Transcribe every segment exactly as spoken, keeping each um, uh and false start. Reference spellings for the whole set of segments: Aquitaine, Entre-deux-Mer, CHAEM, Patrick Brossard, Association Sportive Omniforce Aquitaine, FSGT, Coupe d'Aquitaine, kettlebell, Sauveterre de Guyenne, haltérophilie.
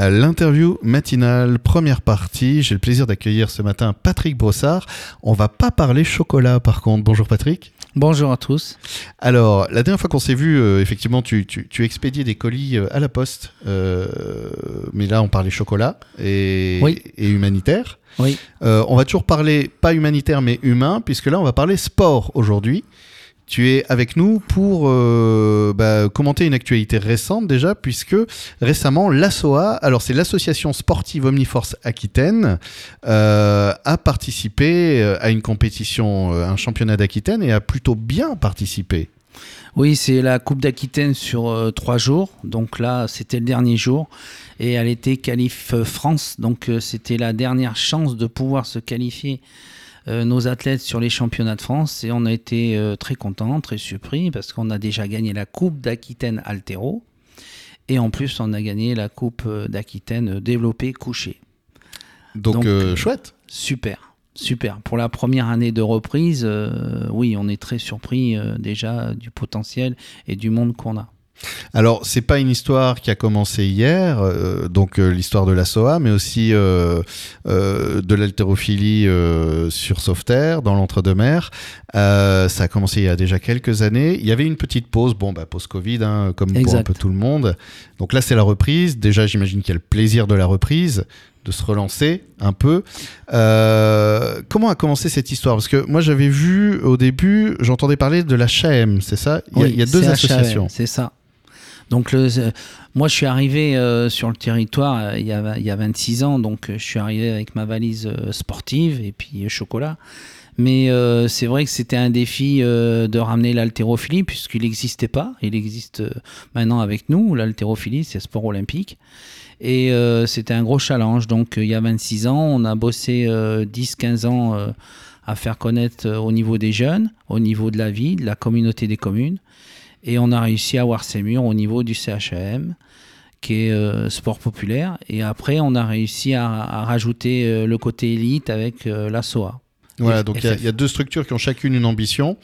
à l'interview matinale, première partie. J'ai le plaisir d'accueillir ce matin Patrick Brossard. On va pas parler chocolat par contre. Bonjour Patrick. Bonjour à tous. Alors, la dernière fois qu'on s'est vu, euh, effectivement, tu, tu, tu expédiais des colis euh, à la poste. Euh, mais là, on parlait chocolat et, oui. et humanitaire. Oui. Euh, on va toujours parler, pas humanitaire, mais humain, puisque là, on va parler sport aujourd'hui. Tu es avec nous pour euh, bah, commenter une actualité récente déjà, puisque récemment, l'ASSOA, alors c'est l'Association Sportive Omniforce Aquitaine, euh, a participé à une compétition, un championnat d'Aquitaine, et a plutôt bien participé. Oui, c'est la Coupe d'Aquitaine sur euh, trois jours, donc là c'était le dernier jour, et elle était qualif France, donc euh, c'était la dernière chance de pouvoir se qualifier Euh, nos athlètes sur les championnats de France, et on a été euh, très contents, très surpris, parce qu'on a déjà gagné la Coupe d'Aquitaine Altéro, et en plus on a gagné la Coupe d'Aquitaine développée couchée. Donc, Donc euh, chouette. Super, super. Pour la première année de reprise, euh, oui, on est très surpris euh, déjà du potentiel et du monde qu'on a. Alors, c'est pas une histoire qui a commencé hier, euh, donc euh, l'histoire de l'ASSOA, mais aussi euh, euh, de l'haltérophilie euh, sur Sauveterre, dans l'Entre-deux-Mer. Euh, ça a commencé il y a déjà quelques années. Il y avait une petite pause, bon, bah, pause Covid, hein, comme exact. Pour un peu tout le monde. Donc là, c'est la reprise. Déjà, j'imagine qu'il y a le plaisir de la reprise, de se relancer un peu. Euh, comment a commencé cette histoire ? Parce que moi, j'avais vu au début, j'entendais parler de la CHAEM, c'est ça ? Il y a, oui, il y a deux associations. C'est ça. Donc, le, euh, moi, je suis arrivé euh, sur le territoire euh, il, y a, il y a vingt-six ans. Donc, euh, je suis arrivé avec ma valise euh, sportive et puis euh, chocolat. Mais euh, c'est vrai que c'était un défi euh, de ramener l'haltérophilie, puisqu'il n'existait pas. Il existe euh, maintenant avec nous. L'haltérophilie, c'est sport olympique. Et euh, c'était un gros challenge. Donc, euh, il y a vingt-six ans, on a bossé euh, dix à quinze ans euh, à faire connaître euh, au niveau des jeunes, au niveau de la ville, de la communauté des communes. Et on a réussi à avoir ces murs au niveau du C H A E M, qui est euh, sport populaire. Et après, on a réussi à, à rajouter euh, le côté élite avec euh, l'ASSOA. Voilà, donc il y, y a deux structures qui ont chacune une ambition.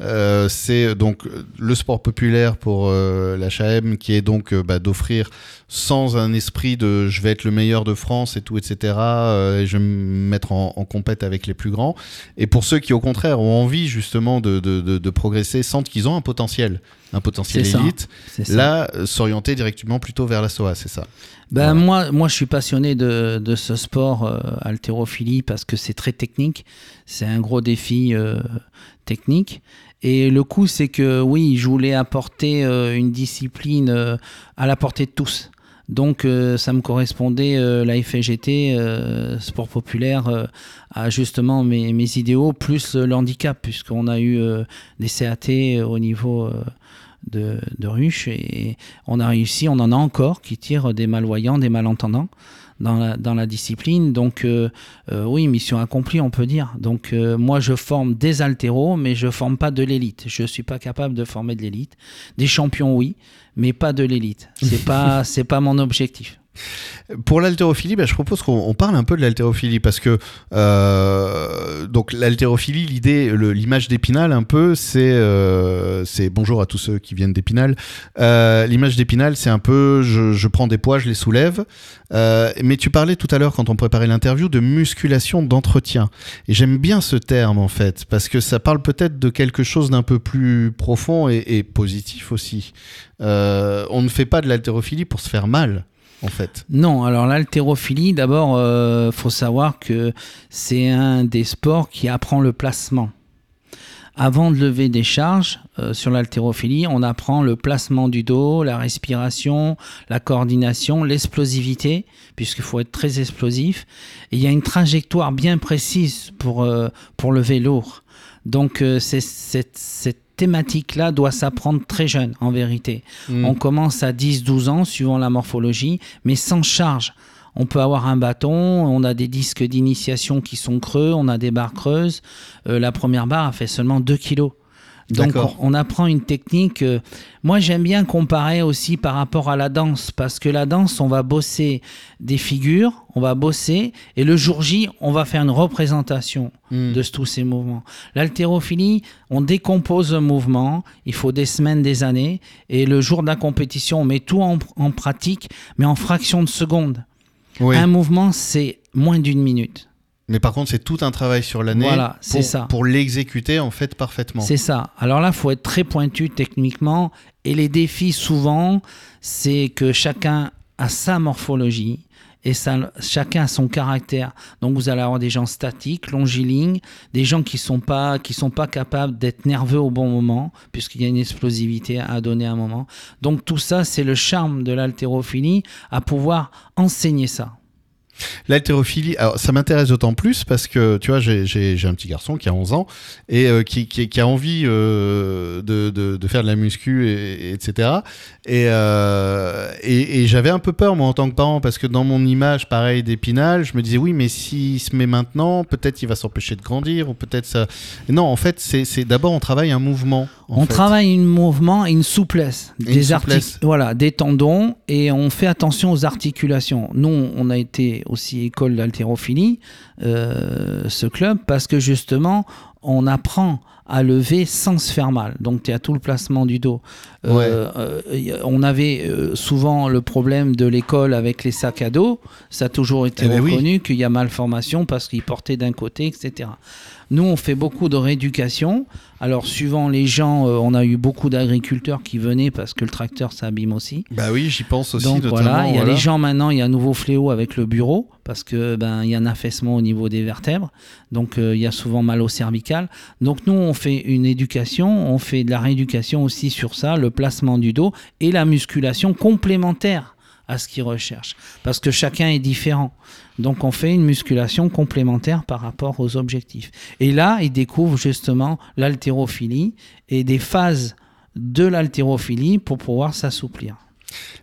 Euh, c'est donc le sport populaire pour euh, la CHAEM, qui est donc euh, bah, d'offrir sans un esprit de je vais être le meilleur de France et tout, et cetera. Euh, et je vais me mettre en, en compète avec les plus grands. Et pour ceux qui, au contraire, ont envie justement de, de, de, de progresser, sentent qu'ils ont un potentiel, un potentiel c'est élite, ça. Là, euh, s'orienter directement plutôt vers l'ASSOA, c'est ça. Ben, voilà. moi, moi, je suis passionné de, de ce sport euh, haltérophilie, parce que c'est très technique. C'est un gros défi euh, technique. Et le coup, c'est que oui, je voulais apporter euh, une discipline euh, à la portée de tous. Donc, euh, ça me correspondait, euh, la F S G T, euh, sport populaire, euh, à justement mes, mes idéaux, plus le handicap, puisqu'on a eu euh, des C A T au niveau euh, de, de ruche. Et on a réussi, on en a encore qui tirent des malvoyants, des malentendants. Dans la, dans la discipline, donc euh, euh, oui, mission accomplie, on peut dire. Donc euh, moi, je forme des haltéros, mais je forme pas de l'élite. Je suis pas capable de former de l'élite. Des champions, oui, mais pas de l'élite. C'est pas, c'est pas mon objectif. Pour l'haltérophilie, bah, je propose qu'on on parle un peu de l'haltérophilie, parce que euh, donc l'haltérophilie, l'idée, le, l'image d'Épinal un peu, c'est, euh, c'est bonjour à tous ceux qui viennent d'Épinal. Euh, l'image d'Épinal, c'est un peu je, je prends des poids, je les soulève. Euh, mais tu parlais tout à l'heure quand on préparait l'interview de musculation d'entretien. Et j'aime bien ce terme en fait, parce que ça parle peut-être de quelque chose d'un peu plus profond et, et positif aussi. Euh, on ne fait pas de l'haltérophilie pour se faire mal. En fait. Non, alors l'haltérophilie, d'abord, euh, faut savoir que c'est un des sports qui apprend le placement. Avant de lever des charges euh, sur l'haltérophilie, on apprend le placement du dos, la respiration, la coordination, l'explosivité, puisqu'il faut être très explosif. Et il y a une trajectoire bien précise pour, euh, pour lever lourd. Donc, euh, c'est cette... cette thématique-là doit s'apprendre très jeune, en vérité. Mmh. On commence à dix à douze ans, suivant la morphologie, mais sans charge. On peut avoir un bâton, on a des disques d'initiation qui sont creux, on a des barres creuses. Euh, la première barre a fait seulement deux kilos. Donc on, on apprend une technique. Moi j'aime bien comparer aussi par rapport à la danse, parce que la danse on va bosser des figures, on va bosser, et le jour J on va faire une représentation mmh. de tous ces mouvements. L'haltérophilie, on décompose un mouvement, il faut des semaines, des années, et le jour de la compétition on met tout en, en pratique, mais en fraction de seconde. Oui. Un mouvement c'est moins d'une minute. Mais par contre, c'est tout un travail sur l'année voilà, pour, ça. pour l'exécuter en fait parfaitement. C'est ça. Alors là, il faut être très pointu techniquement. Et les défis, souvent, c'est que chacun a sa morphologie et ça, chacun a son caractère. Donc, vous allez avoir des gens statiques, longilignes, des gens qui ne sont pas, qui sont pas capables d'être nerveux au bon moment, puisqu'il y a une explosivité à donner à un moment. Donc, tout ça, c'est le charme de l'haltérophilie, à pouvoir enseigner ça. L'haltérophilie, alors ça m'intéresse d'autant plus parce que tu vois, j'ai, j'ai, j'ai un petit garçon qui a onze ans et euh, qui, qui, qui a envie euh, de, de, de faire de la muscu, et, et, etc. Et, euh, et, et j'avais un peu peur, moi, en tant que parent, parce que dans mon image, pareil, d'Épinal, je me disais oui, mais s'il se met maintenant, peut-être il va s'empêcher de grandir, ou peut-être ça. Non, en fait, c'est, c'est d'abord on travaille un mouvement. On fait. travaille un mouvement et une souplesse, et des une souplesse. Artic... voilà, des tendons, et on fait attention aux articulations. Nous, on a été aussi école d'haltérophilie, euh, ce club, parce que justement, on apprend à lever sans se faire mal. Donc, tu as tout le placement du dos. Ouais. Euh, euh, on avait euh, souvent le problème de l'école avec les sacs à dos. Ça a toujours été eh reconnu ben oui. qu'il y a malformation parce qu'ils portaient d'un côté, et cetera. Nous, on fait beaucoup de rééducation. Alors, suivant les gens, euh, on a eu beaucoup d'agriculteurs qui venaient parce que le tracteur s'abîme aussi. Bah oui, j'y pense aussi. Donc, voilà, il y a voilà. les gens maintenant, il y a un nouveau fléau avec le bureau parce que ben, il y a un affaissement au niveau des vertèbres. Donc, euh, il y a souvent mal au cervical. Donc, nous, on fait une éducation, on fait de la rééducation aussi sur ça, le placement du dos et la musculation complémentaire à ce qu'ils recherchent. Parce que chacun est différent. Donc, on fait une musculation complémentaire par rapport aux objectifs. Et là, ils découvrent justement l'haltérophilie et des phases de l'haltérophilie pour pouvoir s'assouplir.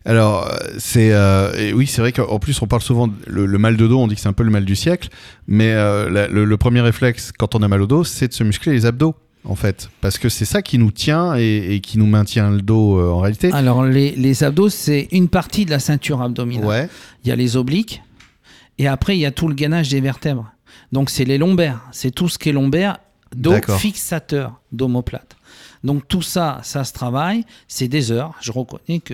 Alors, c'est euh, et oui, c'est vrai qu'en plus, on parle souvent de le, le mal de dos, on dit que c'est un peu le mal du siècle, mais euh, la, le, le premier réflexe quand on a mal au dos, c'est de se muscler les abdos. En fait, parce que c'est ça qui nous tient et, et qui nous maintient le dos euh, en réalité. Alors les, les abdos, c'est une partie de la ceinture abdominale. Ouais. Il y a les obliques et après il y a tout le gainage des vertèbres. Donc c'est les lombaires, c'est tout ce qui est lombaire, dos D'accord. fixateur d'omoplate. Donc tout ça, ça se travaille, c'est des heures. Je reconnais que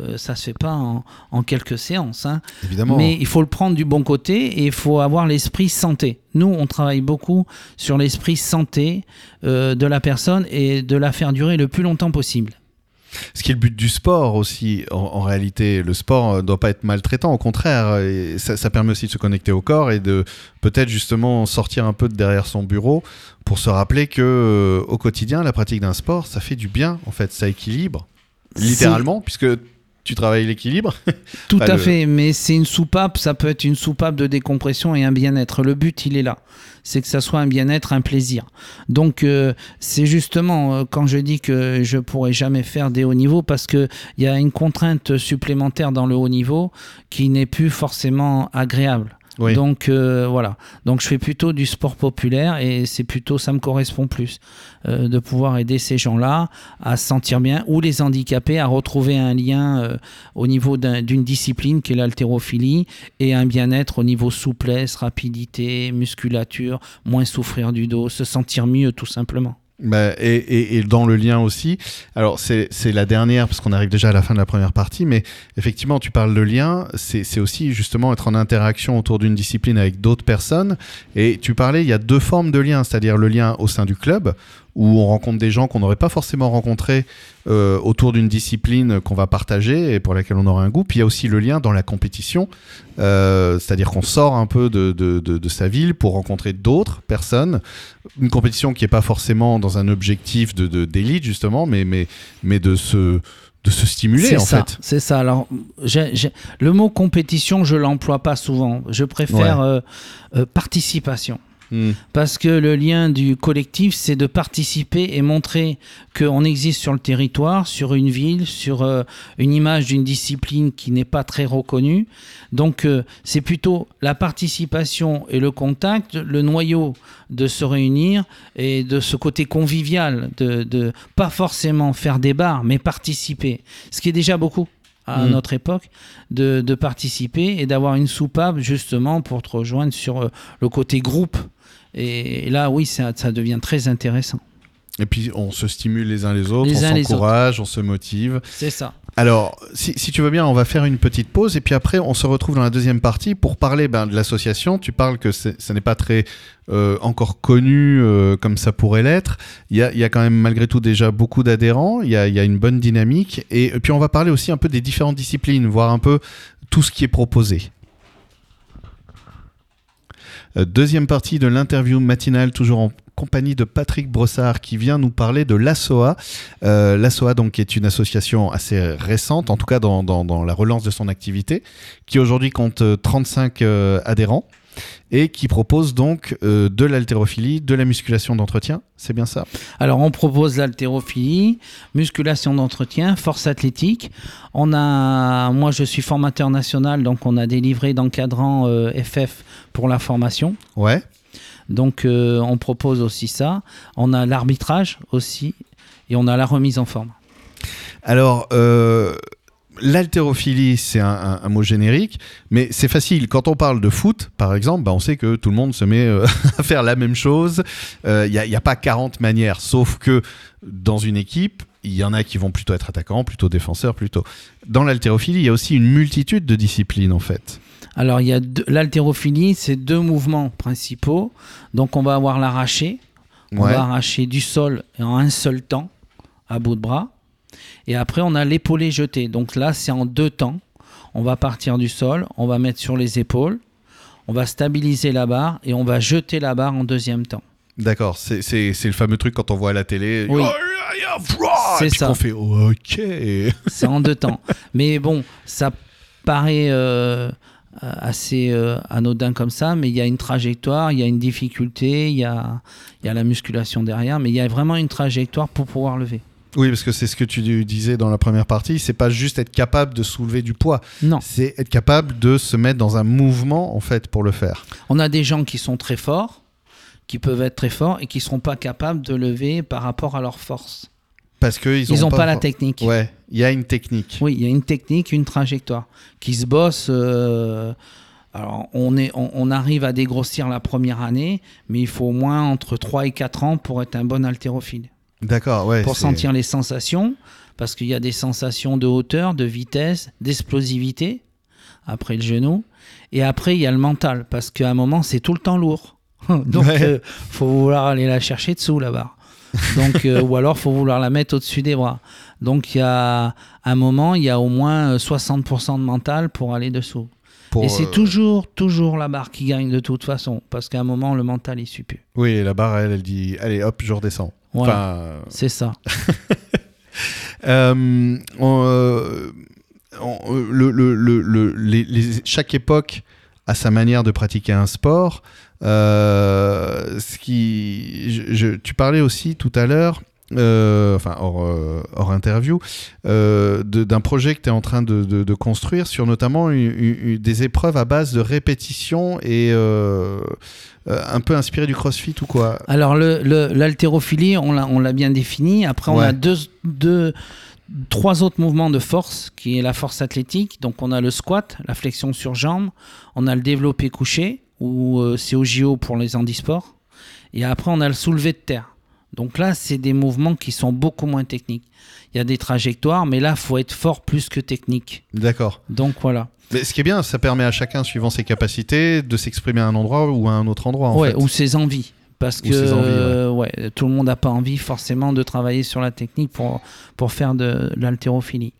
euh, ça ne se fait pas en, en quelques séances. Hein. Évidemment. Mais il faut le prendre du bon côté et il faut avoir l'esprit santé. Nous, on travaille beaucoup sur l'esprit santé euh, de la personne et de la faire durer le plus longtemps possible. Ce qui est le but du sport aussi, en, en réalité. Le sport ne doit pas être maltraitant, au contraire. Et ça, ça permet aussi de se connecter au corps et de peut-être justement sortir un peu de derrière son bureau pour se rappeler qu'au euh, quotidien, la pratique d'un sport, ça fait du bien, en fait. Ça équilibre, littéralement, c'est... puisque tu travailles l'équilibre. Tout enfin, à le... fait, mais c'est une soupape, ça peut être une soupape de décompression et un bien-être. Le but, il est là. C'est que ça soit un bien-être, un plaisir. Donc, euh, c'est justement euh, quand je dis que je ne pourrai jamais faire des hauts niveaux parce qu'il y a une contrainte supplémentaire dans le haut niveau qui n'est plus forcément agréable. Oui. Donc, euh, voilà. Donc, je fais plutôt du sport populaire et c'est plutôt, ça me correspond plus euh, de pouvoir aider ces gens-là à se sentir bien ou les handicapés à retrouver un lien euh, au niveau d'un, d'une discipline qui est l'haltérophilie et un bien-être au niveau souplesse, rapidité, musculature, moins souffrir du dos, se sentir mieux tout simplement. Bah, et, et, et dans le lien aussi, alors c'est, c'est la dernière parce qu'on arrive déjà à la fin de la première partie, mais effectivement tu parles de lien, c'est, c'est aussi justement être en interaction autour d'une discipline avec d'autres personnes, et tu parlais, il y a deux formes de lien, c'est-à-dire le lien au sein du club où on rencontre des gens qu'on n'aurait pas forcément rencontrés euh, autour d'une discipline qu'on va partager et pour laquelle on aura un goût. Puis il y a aussi le lien dans la compétition, euh, c'est-à-dire qu'on sort un peu de, de, de, de sa ville pour rencontrer d'autres personnes. Une compétition qui n'est pas forcément dans un objectif de, de, d'élite, justement, mais, mais, mais de se... de se stimuler c'est en ça, fait. C'est ça. Alors, j'ai, j'ai... le mot compétition, je l'emploie pas souvent. Je préfère ouais. euh, euh, participation. mmh. parce que le lien du collectif, c'est de participer et montrer qu'on existe sur le territoire, sur une ville, sur euh, une image d'une discipline qui n'est pas très reconnue. Donc euh, c'est plutôt la participation et le contact, le noyau de se réunir et de ce côté convivial, de, de pas forcément faire des bars, mais participer, ce qui est déjà beaucoup à mmh. notre époque, de, de participer et d'avoir une soupape justement pour te rejoindre sur le côté groupe. Et là, oui, ça, ça devient très intéressant. Et puis, on se stimule les uns les autres, les on s'encourage, on se motive. C'est ça. Alors, si, si tu veux bien, on va faire une petite pause et puis après, on se retrouve dans la deuxième partie pour parler ben, de l'association. Tu parles que ça n'est pas très euh, encore connu euh, comme ça pourrait l'être. Il y a, y a quand même malgré tout déjà beaucoup d'adhérents. Il y a, y a une bonne dynamique. Et, et puis, on va parler aussi un peu des différentes disciplines, voir un peu tout ce qui est proposé. Deuxième partie de l'interview matinale, toujours en compagnie de Patrick Brossard qui vient nous parler de l'A S O A. Euh, L'A S O A donc, est une association assez récente, en tout cas dans, dans, dans la relance de son activité, qui aujourd'hui compte trente-cinq euh, adhérents et qui propose donc euh, de l'haltérophilie, de la musculation d'entretien, c'est bien ça ? Alors on propose l'haltérophilie, musculation d'entretien, force athlétique. On a, moi je suis formateur national, donc on a des livrets d'encadrant euh, F F pour la formation. Ouais. Donc euh, on propose aussi ça. On a l'arbitrage aussi et on a la remise en forme. Alors... Euh... L'haltérophilie, c'est un, un, un mot générique, mais c'est facile. Quand on parle de foot, par exemple, bah on sait que tout le monde se met euh, à faire la même chose. Il euh, n'y a, y a pas quarante manières, sauf que dans une équipe, il y en a qui vont plutôt être attaquants, plutôt défenseurs, plutôt... Dans l'haltérophilie, il y a aussi une multitude de disciplines, en fait. Alors, il y a deux, l'haltérophilie, c'est deux mouvements principaux. Donc, on va avoir l'arraché. On ouais. va arracher du sol en un seul temps, à bout de bras. Et après, on a l'épaulé jeté. Donc là, c'est en deux temps. On va partir du sol, on va mettre sur les épaules, on va stabiliser la barre et on va jeter la barre en deuxième temps. D'accord, c'est, c'est, c'est le fameux truc quand on voit à la télé. Oui. C'est ça. On fait OK. C'est en deux temps. Mais bon, ça paraît euh, assez euh, anodin comme ça, mais il y a une trajectoire, il y a une difficulté, il y a, il y a la musculation derrière, mais il y a vraiment une trajectoire pour pouvoir lever. Oui, parce que c'est ce que tu disais dans la première partie, c'est pas juste être capable de soulever du poids, non. C'est être capable de se mettre dans un mouvement en fait pour le faire. On a des gens qui sont très forts, qui peuvent être très forts et qui ne seront pas capables de lever par rapport à leur force. Parce qu'ils n'ont pas, pas la technique. Ouais, il y a une technique. Oui, il y a une technique, une trajectoire qui se bosse. Euh... Alors, on, est, on, on arrive à dégrossir la première année, mais il faut au moins entre trois et quatre ans pour être un bon haltérophile. D'accord, ouais, pour c'est... sentir les sensations, parce qu'il y a des sensations de hauteur, de vitesse, d'explosivité, après le genou. Et après, il y a le mental, parce qu'à un moment, c'est tout le temps lourd. Donc, il ouais. euh, faut vouloir aller la chercher dessous, la barre. Donc, euh, ou alors, il faut vouloir la mettre au-dessus des bras. Donc, il y a, à un moment, il y a au moins soixante pour cent de mental pour aller dessous. Pour et c'est euh... toujours, toujours la barre qui gagne de toute façon, parce qu'à un moment, le mental, il ne suit plus. Oui, la barre, elle, elle dit « Allez, hop, je redescends ». Voilà, enfin, euh... c'est ça. euh, on, euh, on, le, le, le, le, les, les, chaque époque a sa manière de pratiquer un sport. Euh, ce qui, je, je, tu parlais aussi tout à l'heure, euh, enfin hors, euh, hors interview, euh, de, d'un projet que tu es en train de, de, de construire sur notamment une, une, des épreuves à base de répétition et... Euh, Euh, un peu inspiré du crossfit ou quoi ? Alors, le, le, l'haltérophilie, on l'a, on l'a bien défini. Après, ouais. on a deux, deux, trois autres mouvements de force, qui est la force athlétique. Donc, on a le squat, la flexion sur jambe. On a le développé couché, ou euh, c'est au J O pour les handisports. Et après, on a le soulevé de terre. Donc là, c'est des mouvements qui sont beaucoup moins techniques. Il y a des trajectoires, mais là, il faut être fort plus que technique. D'accord. Donc voilà. Mais ce qui est bien, ça permet à chacun, suivant ses capacités, de s'exprimer à un endroit ou à un autre endroit. Oui, ou ses envies. Parce ou que ses envies, euh, ouais. Ouais, tout le monde n'a pas envie forcément de travailler sur la technique pour, pour faire de, de l'haltérophilie.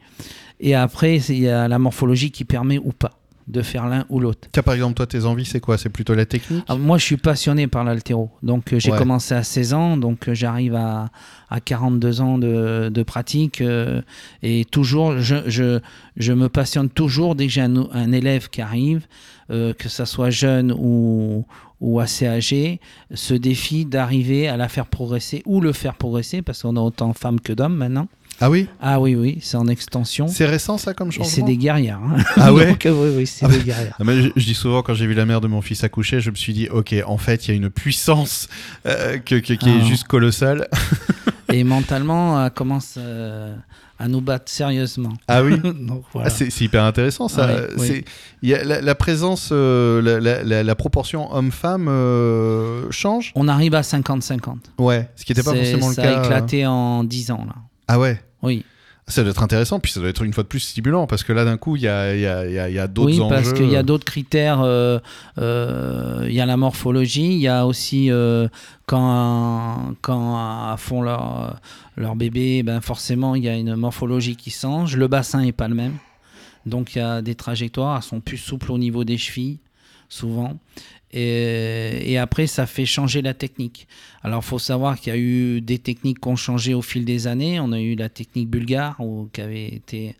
Et après, il y a la morphologie qui permet ou pas de faire l'un ou l'autre. Tiens, par exemple, toi, tes envies, c'est quoi? C'est plutôt la technique? Alors, moi, je suis passionné par l'haltéro. Donc, euh, j'ai ouais. commencé à seize ans, donc euh, j'arrive à, à quarante-deux ans de, de pratique. Euh, et toujours, je, je, je me passionne toujours dès que j'ai un, un élève qui arrive, euh, que ça soit jeune ou, ou assez âgé, ce défi d'arriver à la faire progresser ou le faire progresser, parce qu'on a autant femmes que d'hommes maintenant. Ah oui? Ah oui, oui, c'est en extension. C'est récent ça comme changement? Et c'est des guerrières. Hein. Ah ouais? Donc, oui, oui, c'est ah des bah... guerrières. Ah bah, je, je dis souvent, quand j'ai vu la mère de mon fils accoucher, je me suis dit, ok, en fait, il y a une puissance euh, que, que, qui ah. est juste colossale. Et mentalement, elle commence euh, à nous battre sérieusement. Ah oui? Donc, voilà. ah, c'est, c'est hyper intéressant ça. Ah ouais, c'est, oui. y a la, la présence, euh, la, la, la, la proportion homme-femme euh, change? On arrive à cinquante cinquante. Ouais, ce qui n'était pas forcément le cas. Ça a éclaté euh... en dix ans là. Ah ouais? Oui. Ça doit être intéressant, puis ça doit être une fois de plus stimulant, parce que là, d'un coup, il y a, y a, y a, y a d'autres enjeux. Oui, parce qu'il y a d'autres critères. Il euh, euh, y a la morphologie, il y a aussi euh, quand, quand à fond leur, leur bébé, ben forcément, il y a une morphologie qui change. Le bassin n'est pas le même. Donc, il y a des trajectoires, elles sont plus souples au niveau des chevilles, souvent. Et, et après, ça fait changer la technique. Alors, il faut savoir qu'il y a eu des techniques qui ont changé au fil des années. On a eu la technique bulgare où, qui avait été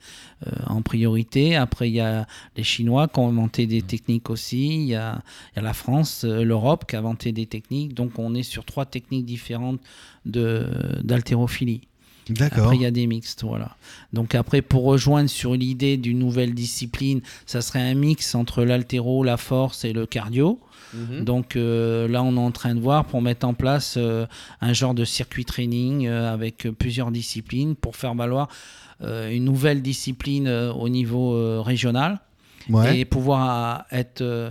euh, en priorité. Après, il y a les Chinois qui ont inventé des techniques aussi. Il y a, il y a la France, euh, l'Europe qui a inventé des techniques. Donc, on est sur trois techniques différentes de, d'haltérophilie. D'accord. Après, il y a des mixtes, voilà. Donc après, pour rejoindre sur l'idée d'une nouvelle discipline, ça serait un mix entre l'haltéro, la force et le cardio. Mmh. Donc euh, là, on est en train de voir pour mettre en place euh, un genre de circuit training euh, avec euh, plusieurs disciplines pour faire valoir euh, une nouvelle discipline euh, au niveau euh, régional ouais. et pouvoir à, être... Euh,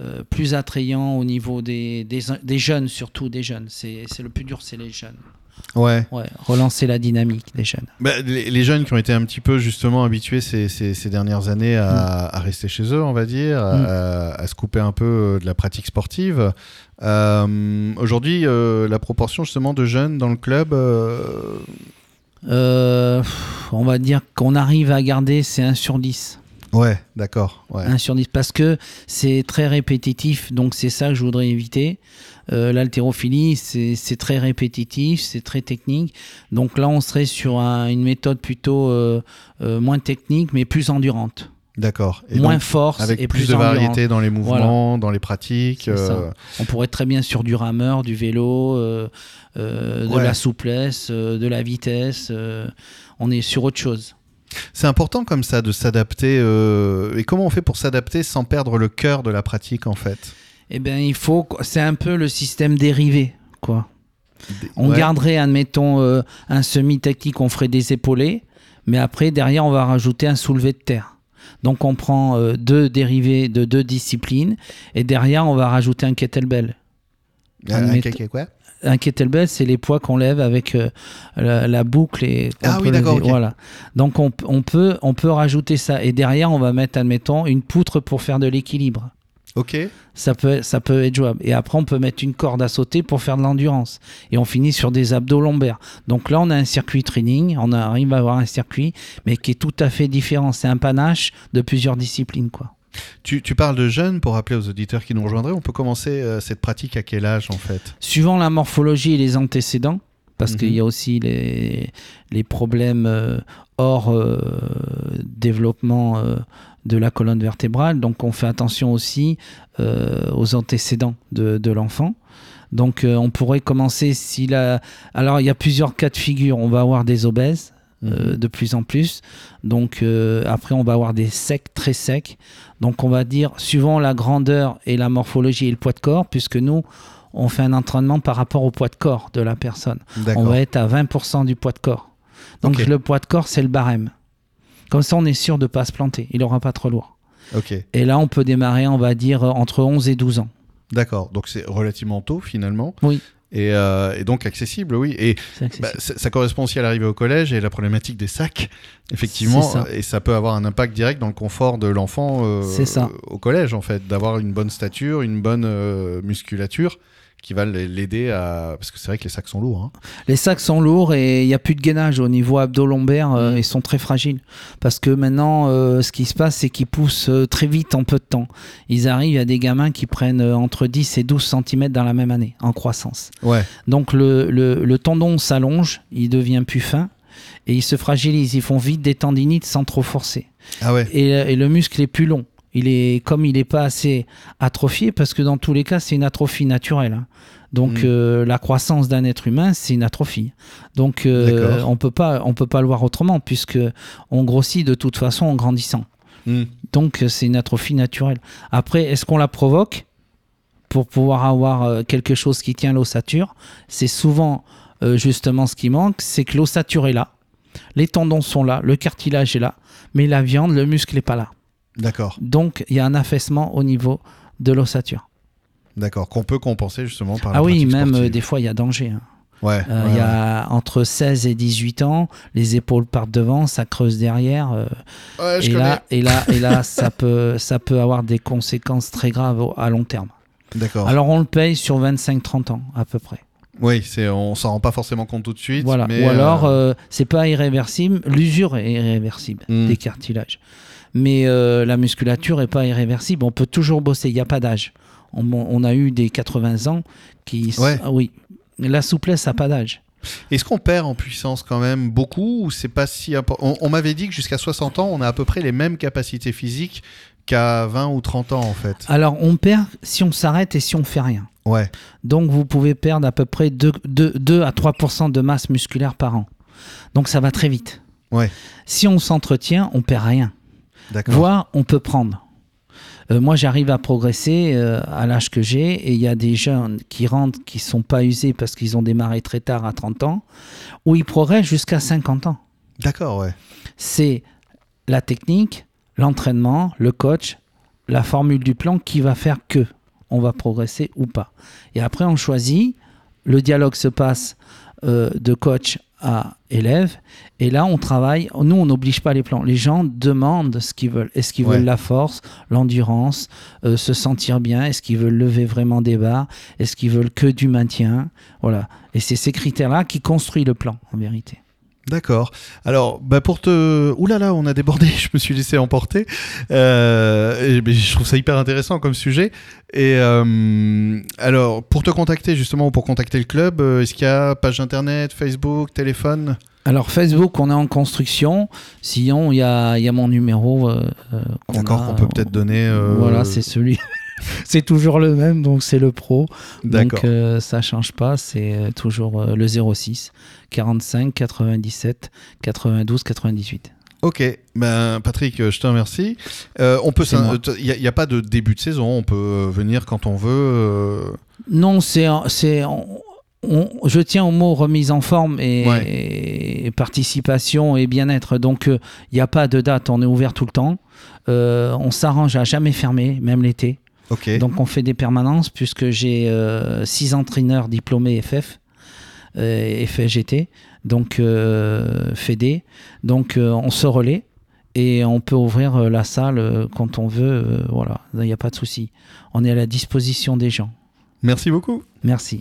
Euh, plus attrayant au niveau des, des, des jeunes, surtout des jeunes. C'est, c'est le plus dur, c'est les jeunes. Ouais. ouais relancer la dynamique des jeunes. Bah, les, les jeunes qui ont été un petit peu justement habitués ces, ces, ces dernières années à, mmh. à rester chez eux, on va dire, mmh. à, à se couper un peu de la pratique sportive. Euh, aujourd'hui, euh, la proportion justement de jeunes dans le club... Euh... Euh, on va dire qu'on arrive à garder, c'est un sur dix. Ouais, d'accord. Ouais. un sur dix, parce que c'est très répétitif, donc c'est ça que je voudrais éviter. Euh, l'haltérophilie, c'est, c'est très répétitif, c'est très technique. Donc là, on serait sur un, une méthode plutôt euh, euh, moins technique, mais plus endurante. D'accord. Et moins donc, force avec et plus, plus de endurante. Variété dans les mouvements, voilà. dans les pratiques. Euh... On pourrait très bien sur du rameur, du vélo, euh, euh, de ouais. la souplesse, euh, de la vitesse. Euh, on est sur autre chose. C'est important comme ça de s'adapter. Euh, et comment on fait pour s'adapter sans perdre le cœur de la pratique en fait? Eh bien, il faut. C'est un peu le système dérivé, quoi. Des... On ouais. garderait, admettons, euh, un semi-tactique, on ferait des épaulés, mais après derrière on va rajouter un soulevé de terre. Donc on prend euh, deux dérivés de deux disciplines et derrière on va rajouter un kettlebell. Un, un quai quoi? Un kettlebell, c'est les poids qu'on lève avec euh, la, la boucle et ah oui, d'accord, okay. voilà. Donc on, on peut on peut rajouter ça et derrière on va mettre, admettons, une poutre pour faire de l'équilibre. Ok. Ça peut ça peut être jouable. Et après on peut mettre une corde à sauter pour faire de l'endurance. Et on finit sur des abdos lombaires. Donc là on a un circuit training, on arrive à avoir un circuit, mais qui est tout à fait différent. C'est un panache de plusieurs disciplines, quoi. Tu, tu parles de jeunes, pour rappeler aux auditeurs qui nous rejoindraient, on peut commencer euh, cette pratique à quel âge en fait? Suivant la morphologie et les antécédents, parce mm-hmm. qu'il y a aussi les, les problèmes euh, hors euh, développement euh, de la colonne vertébrale, donc on fait attention aussi euh, aux antécédents de, de l'enfant. Donc euh, on pourrait commencer si la... Alors il y a plusieurs cas de figure, on va avoir des obèses. Euh, de plus en plus, donc euh, après on va avoir des secs, très secs, donc on va dire suivant la grandeur et la morphologie et le poids de corps, puisque nous on fait un entraînement par rapport au poids de corps de la personne. D'accord. On va être à vingt pour cent du poids de corps, donc okay. le poids de corps c'est le barème, comme ça on est sûr de pas se planter, il aura pas trop lourd. Okay. Et là on peut démarrer, on va dire entre onze et douze ans. D'accord, donc c'est relativement tôt finalement. Oui. Et, euh, et donc accessible, oui. Et accessible. Bah, ça, ça correspond aussi à l'arrivée au collège et la problématique des sacs, effectivement. Ça. Et ça peut avoir un impact direct dans le confort de l'enfant euh, euh, au collège, en fait, d'avoir une bonne stature, une bonne euh, musculature qui va l'aider à... Parce que c'est vrai que les sacs sont lourds. Hein. Les sacs sont lourds et il n'y a plus de gainage au niveau abdo-lombaire. Euh, ils sont très fragiles. Parce que maintenant, euh, ce qui se passe, c'est qu'ils poussent très vite en peu de temps. Ils arrivent à des gamins qui prennent entre dix et douze centimètres dans la même année, en croissance. Ouais. Donc le, le, le tendon s'allonge, il devient plus fin. Et ils se fragilisent, ils font vite des tendinites sans trop forcer. Ah ouais. et, et le muscle est plus long. Il est, comme il n'est pas assez atrophié, parce que dans tous les cas, c'est une atrophie naturelle. Hein. Donc, mmh. euh, la croissance d'un être humain, c'est une atrophie. Donc, euh, on ne peut pas le voir autrement, puisqu'on grossit de toute façon en grandissant. Mmh. Donc, c'est une atrophie naturelle. Après, est-ce qu'on la provoque pour pouvoir avoir quelque chose qui tient l'ossature ? C'est souvent... Euh, justement, ce qui manque, c'est que l'ossature est là, les tendons sont là, le cartilage est là, mais la viande, le muscle n'est pas là. D'accord. Donc, il y a un affaissement au niveau de l'ossature. D'accord, qu'on peut compenser justement par la pratique sportive. Ah oui, même euh, des fois, il y a danger. Hein. Ouais. Euh, ouais, y a, ouais. Entre seize et dix-huit ans, les épaules partent devant, ça creuse derrière. Euh, ouais, je et, là, et là, et là ça, peut, ça peut avoir des conséquences très graves au, à long terme. D'accord. Alors, on le paye sur vingt-cinq à trente ans, à peu près. Oui, c'est, on ne s'en rend pas forcément compte tout de suite. Voilà. Mais Ou alors, euh, euh, ce n'est pas irréversible. L'usure est irréversible mmh. des cartilages. Mais euh, la musculature n'est pas irréversible. On peut toujours bosser, il n'y a pas d'âge. On, on a eu des quatre-vingts ans qui... Ouais. Ah, oui, la souplesse n'a pas d'âge. Est-ce qu'on perd en puissance quand même beaucoup ou c'est pas si important ? On, on m'avait dit que jusqu'à soixante ans, on a à peu près les mêmes capacités physiques qu'à vingt ou trente ans en fait. Alors, on perd si on s'arrête et si on ne fait rien. Ouais. Donc, vous pouvez perdre à peu près deux à trois pour cent de masse musculaire par an. Donc, ça va très vite. Ouais. Si on s'entretient, on ne perd rien. D'accord. Voire, on peut prendre. Euh, moi, j'arrive à progresser euh, à l'âge que j'ai. Et il y a des jeunes qui rentrent, qui ne sont pas usés parce qu'ils ont démarré très tard à trente ans, où ils progressent jusqu'à cinquante ans. D'accord, ouais. C'est la technique, l'entraînement, le coach, la formule du plan qui va faire que... on va progresser ou pas. Et après, on choisit. Le dialogue se passe euh, de coach à élève. Et là, on travaille. Nous, on n'oblige pas les plans. Les gens demandent ce qu'ils veulent. Est-ce qu'ils ouais. veulent la force, l'endurance, euh, se sentir bien ? Est-ce qu'ils veulent lever vraiment des barres ? Est-ce qu'ils veulent que du maintien ? Voilà. Et c'est ces critères-là qui construisent le plan, en vérité. D'accord. Alors, bah pour te... Ouh là là, on a débordé, je me suis laissé emporter. Euh, et, je trouve ça hyper intéressant comme sujet. Et euh, alors, pour te contacter justement, ou pour contacter le club, est-ce qu'il y a page internet, Facebook, téléphone ? Alors, Facebook, on est en construction. Sinon, il y, y a mon numéro. Euh, qu'on D'accord, a, qu'on peut euh, peut-être donner... Euh... Voilà, c'est celui... C'est toujours le même, donc c'est le pro. D'accord. Donc euh, ça ne change pas, c'est euh, toujours euh, le zéro six quarante-cinq quatre-vingt-dix-sept quatre-vingt-douze quatre-vingt-dix-huit. Ok, ben, Patrick, je te remercie. Euh, on peut, il n'y a, a pas de début de saison, on peut venir quand on veut. Euh... Non, c'est... c'est on... On, je tiens au mot remise en forme et, ouais. et participation et bien-être. Donc, il euh, n'y a pas de date. On est ouvert tout le temps. Euh, on s'arrange à jamais fermer, même l'été. Okay. Donc, on fait des permanences puisque j'ai euh, six entraîneurs diplômés F F, euh, F S G T, donc euh, F E D. Donc, euh, on se relaie et on peut ouvrir euh, la salle euh, quand on veut. Euh, voilà, il n'y a pas de souci. On est à la disposition des gens. Merci beaucoup. Merci.